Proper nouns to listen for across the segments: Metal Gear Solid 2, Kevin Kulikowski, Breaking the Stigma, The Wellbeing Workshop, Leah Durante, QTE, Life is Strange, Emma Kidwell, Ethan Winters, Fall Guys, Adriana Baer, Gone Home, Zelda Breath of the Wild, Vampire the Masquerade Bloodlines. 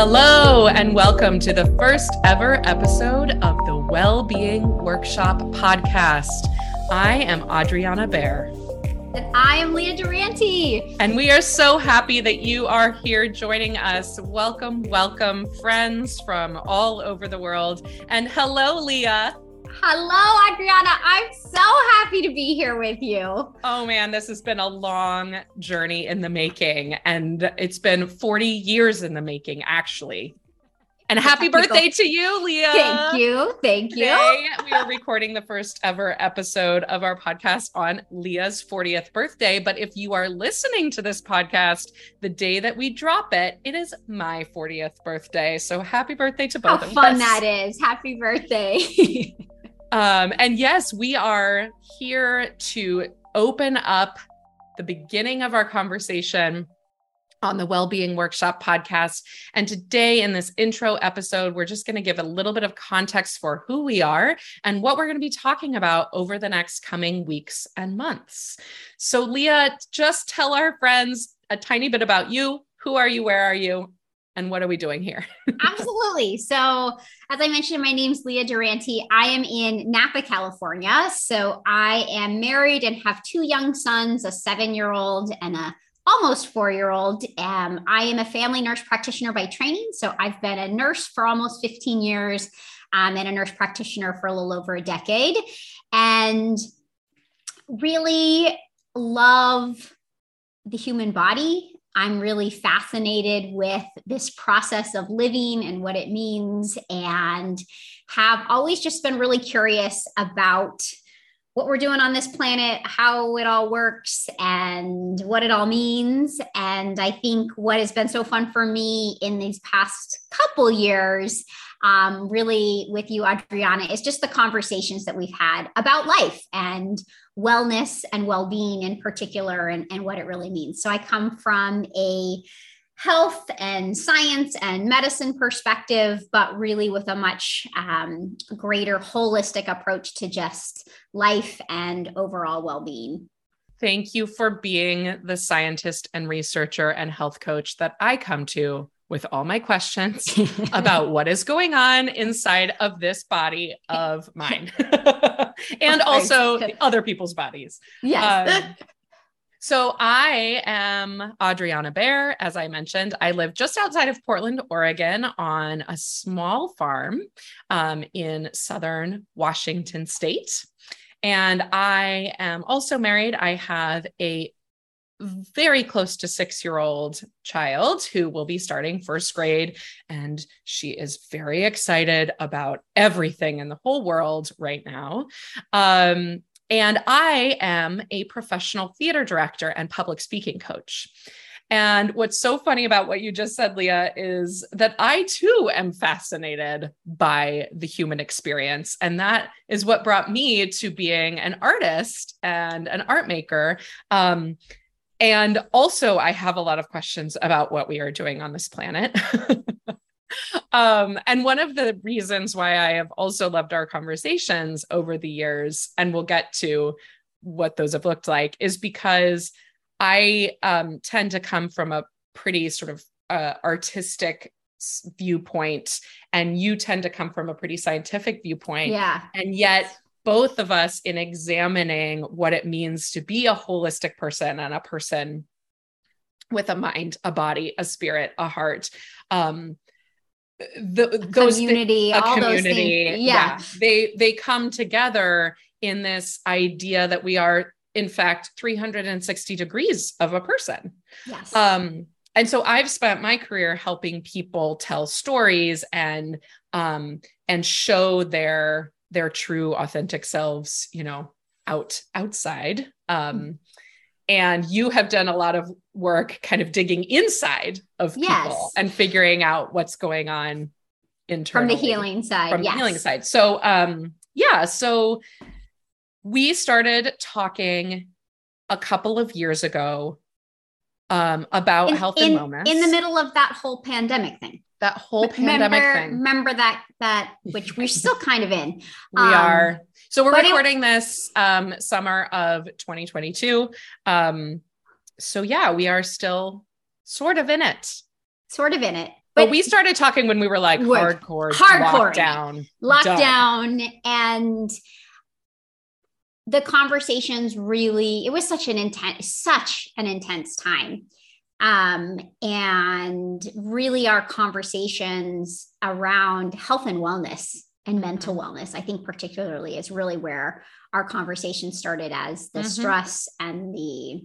Hello, and welcome to the first ever episode of the Wellbeing Workshop podcast. I am Adriana Baer. And I am Leah Durante. And we are so happy that you are here joining us. Welcome, welcome, friends from all over the world. And hello, Leah. Hello, Adriana. I'm so happy to be here with you. Oh man, this has been a long journey in the making, and it's been 40 years in the making, actually. And happy birthday to you, Leah. Thank you. Thank you. Today, we are recording the first ever episode of our podcast on Leah's 40th birthday. But if you are listening to this podcast, the day that we drop it, it is my 40th birthday. So happy birthday to both of us. How fun that is. Happy birthday. And yes, we are here to open up the beginning of our conversation on the Wellbeing Workshop podcast. And today in this intro episode, we're just going to give a little bit of context for who we are and what we're going to be talking about over the next coming weeks and months. So Leah, just tell our friends a tiny bit about you. Who are you? Where are you? And what are we doing here? Absolutely. So as I mentioned, my name's Leah Durante. I am in Napa, California. So I am married and have two young sons, a 7-year-old and a almost 4-year-old. I am a family nurse practitioner by training. So I've been a nurse for almost 15 years and a nurse practitioner for a little over a decade. And really love the human body. I'm really fascinated with this process of living and what it means, and have always just been really curious about what we're doing on this planet, how it all works, and what it all means. And I think what has been so fun for me in these past couple years, really with you, Adriana, is just the conversations that we've had about life and wellness and well-being in particular, and what it really means. So I come from a health and science and medicine perspective, but really with a much greater holistic approach to just life and overall well-being. Thank you for being the scientist and researcher and health coach that I come to with all my questions about what is going on inside of this body of mine and also other people's bodies. Yes. So I am Adriana Baer. As I mentioned, I live just outside of Portland, Oregon, on a small farm in southern Washington state. And I am also married. I have a very close to 6-year-old child who will be starting first grade. And she is very excited about everything in the whole world right now. And I am a professional theater director and public speaking coach. And what's so funny about what you just said, Leah, is that I too am fascinated by the human experience. And that is what brought me to being an artist and an art maker. And also I have a lot of questions about what we are doing on this planet. And one of the reasons why I have also loved our conversations over the years, and we'll get to what those have looked like, is because I tend to come from a pretty sort of artistic viewpoint, and you tend to come from a pretty scientific viewpoint. Yeah. And yet both of us, in examining what it means to be a holistic person and a person with a mind, a body, a spirit, a heart, those community things, yeah, they come together in this idea that we are, in fact, 360 degrees of a person. Yes. And so I've spent my career helping people tell stories and show their true authentic selves, you know, outside. Mm-hmm. And you have done a lot of work kind of digging inside of people, yes, and figuring out what's going on internally. From the healing side. From, yes, the healing side. So, so we started talking a couple of years ago about health and wellness. In the middle of that whole pandemic thing. Remember that, which we're still kind of in. We are. So we're recording this summer of 2022. So yeah, we are still sort of in it. But we started talking when we were like hardcore lockdown, and the conversations really, it was such an intense time. And really our conversations around health and wellness and mental wellness, I think particularly, is really where our conversation started, as the stress and the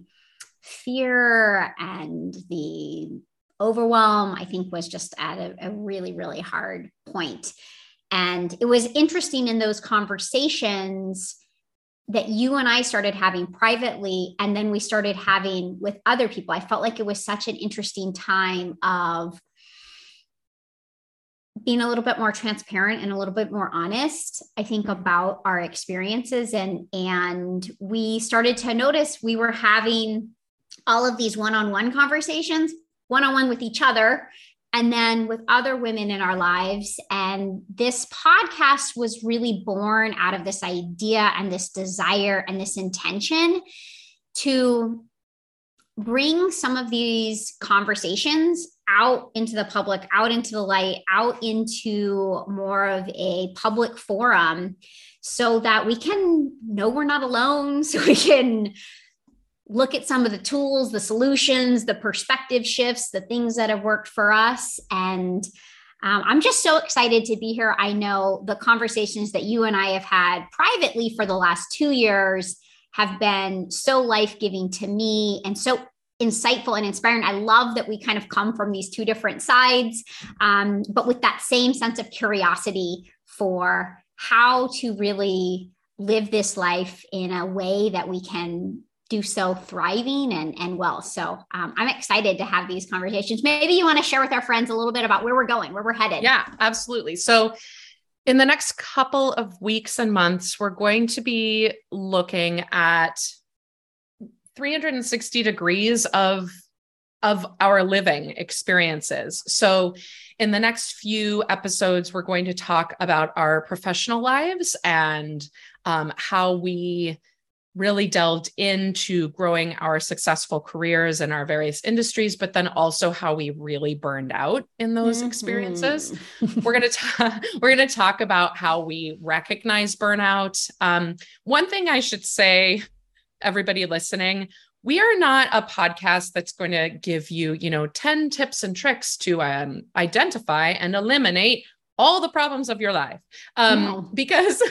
fear and the overwhelm, I think, was just at a really, really hard point. And it was interesting in those conversations that you and I started having privately, and then we started having with other people. I felt like it was such an interesting time of being a little bit more transparent and a little bit more honest, I think, about our experiences. And we started to notice we were having all of these one-on-one conversations, one-on-one with each other, and then with other women in our lives. And this podcast was really born out of this idea and this desire and this intention to bring some of these conversations out into the public, out into the light, out into more of a public forum, so that we can know we're not alone, so we can look at some of the tools, the solutions, the perspective shifts, the things that have worked for us. And I'm just so excited to be here. I know the conversations that you and I have had privately for the last 2 years have been so life-giving to me and so insightful and inspiring. I love that we kind of come from these two different sides, but with that same sense of curiosity for how to really live this life in a way that we can do so thriving and well. So I'm excited to have these conversations. Maybe you want to share with our friends a little bit about where we're going, where we're headed. Yeah, absolutely. So in the next couple of weeks and months, we're going to be looking at 360 degrees of our living experiences. So in the next few episodes, we're going to talk about our professional lives and how we really delved into growing our successful careers in our various industries, but then also how we really burned out in those experiences. We're going to talk about how we recognize burnout. One thing I should say, everybody listening, we are not a podcast that's going to give you, 10 tips and tricks to identify and eliminate all the problems of your life. Because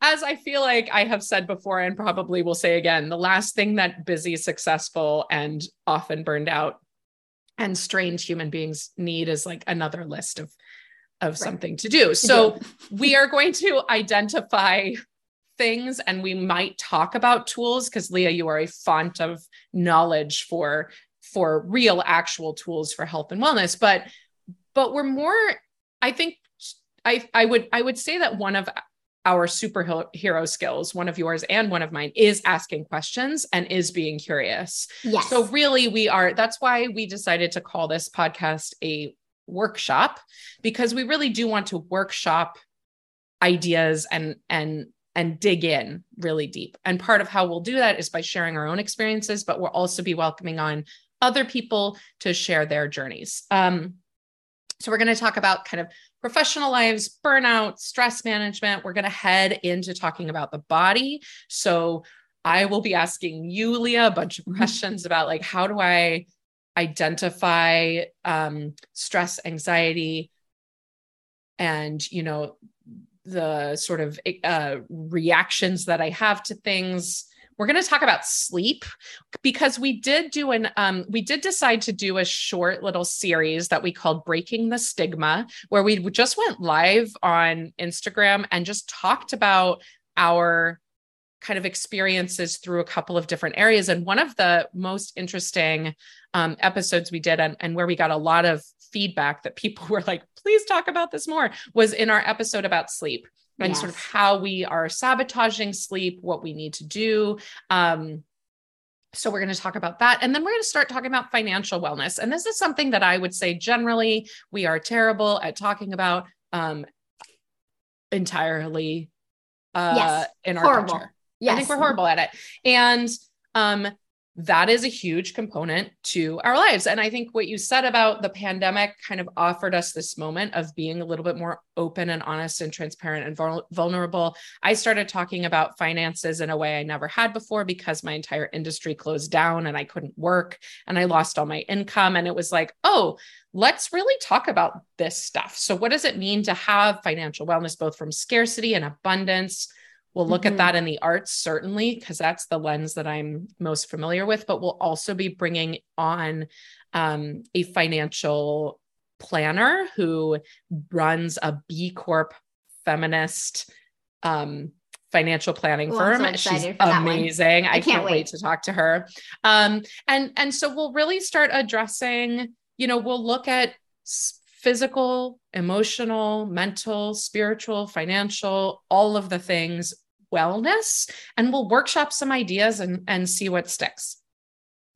as I feel like I have said before, and probably will say again, the last thing that busy, successful, and often burned out and strained human beings need is like another list of something to do. So we are going to identify things, and we might talk about tools, because Leah, you are a font of knowledge for real, actual tools for health and wellness. But we're more, I think I would say that one of our superhero skills, one of yours and one of mine, is asking questions and is being curious. Yes. So really that's why we decided to call this podcast a workshop, because we really do want to workshop ideas and dig in really deep. And part of how we'll do that is by sharing our own experiences, but we'll also be welcoming on other people to share their journeys. So we're going to talk about kind of professional lives, burnout, stress management. We're going to head into talking about the body. So I will be asking you, Leah, a bunch of questions about like, how do I identify stress, anxiety, and, the sort of reactions that I have to things. We're going to talk about sleep, because we did decide to do a short little series that we called Breaking the Stigma, where we just went live on Instagram and just talked about our kind of experiences through a couple of different areas. And one of the most interesting episodes we did, and where we got a lot of feedback that people were like, please talk about this more, was in our episode about sleep. And sort of how we are sabotaging sleep, what we need to do. So we're going to talk about that. And then we're going to start talking about financial wellness. And this is something that I would say generally we are terrible at talking about entirely in our culture. Yes. I think we're horrible at it. And that is a huge component to our lives. And I think what you said about the pandemic kind of offered us this moment of being a little bit more open and honest and transparent and vulnerable. I started talking about finances in a way I never had before because my entire industry closed down and I couldn't work and I lost all my income. And it was like, oh, let's really talk about this stuff. So what does it mean to have financial wellness, both from scarcity and abundance? We'll look at that in the arts, certainly, because that's the lens that I'm most familiar with, but we'll also be bringing on a financial planner who runs a B Corp feminist financial planning firm. So she's amazing. I can't wait to talk to her. And so we'll really start addressing, you know, we'll look at physical, emotional, mental, spiritual, financial, all of the things, wellness, and we'll workshop some ideas and see what sticks.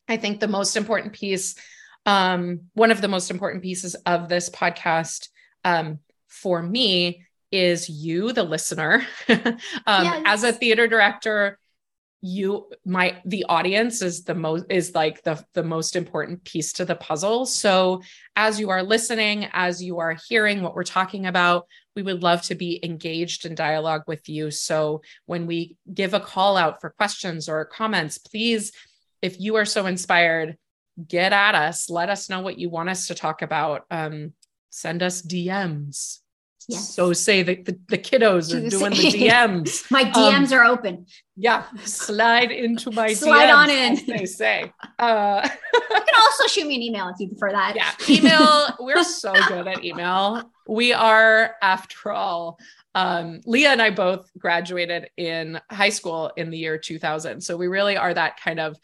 I think the most important piece, one of the most important pieces of this podcast for me is you, the listener. Yes. As a theater director, the audience is the most important piece to the puzzle. So as you are listening, as you are hearing what we're talking about, we would love to be engaged in dialogue with you. So when we give a call out for questions or comments, please, if you are so inspired, get at us, let us know what you want us to talk about. Send us DMs. Yes. So say the kiddos are doing the DMs. My DMs are open. Yeah. Slide into my DMs. Slide on in. They say. You can also shoot me an email if you prefer that. Yeah. Email. We're so good at email. We are, after all. Leah and I both graduated in high school in the year 2000. So we really are that kind of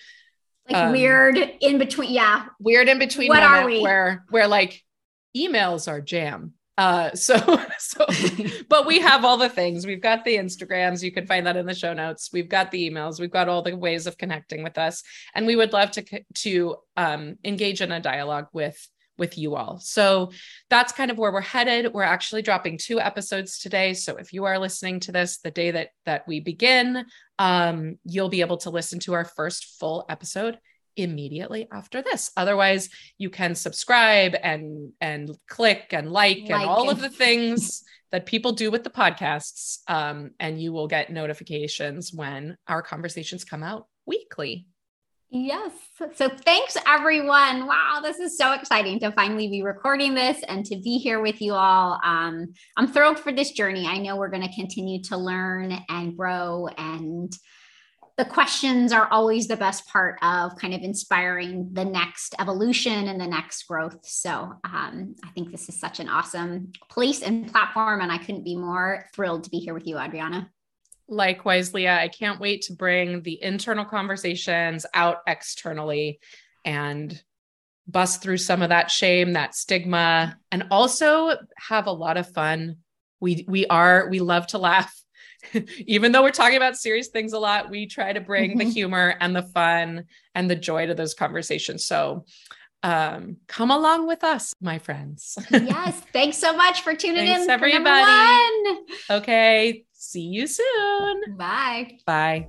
weird in between. Yeah. Weird in between. What are we? Where like emails are jam. So, but we have all the things. We've got the Instagrams. You can find that in the show notes. We've got the emails. We've got all the ways of connecting with us, and we would love to engage in a dialogue with you all. So that's kind of where we're headed. We're actually dropping 2 episodes today. So if you are listening to this, the day that we begin, you'll be able to listen to our first full episode immediately after this. Otherwise, you can subscribe and click and like and all of the things that people do with the podcasts. And you will get notifications when our conversations come out weekly. Yes. So thanks, everyone. Wow, this is so exciting to finally be recording this and to be here with you all. I'm thrilled for this journey. I know we're going to continue to learn and grow, and the questions are always the best part of kind of inspiring the next evolution and the next growth. So I think this is such an awesome place and platform, and I couldn't be more thrilled to be here with you, Adriana. Likewise, Leah, I can't wait to bring the internal conversations out externally and bust through some of that shame, that stigma, and also have a lot of fun. We love to laugh. Even though we're talking about serious things a lot, we try to bring the humor and the fun and the joy to those conversations. So come along with us, my friends. Yes. Thanks so much for tuning in, everybody. Okay. See you soon. Bye. Bye.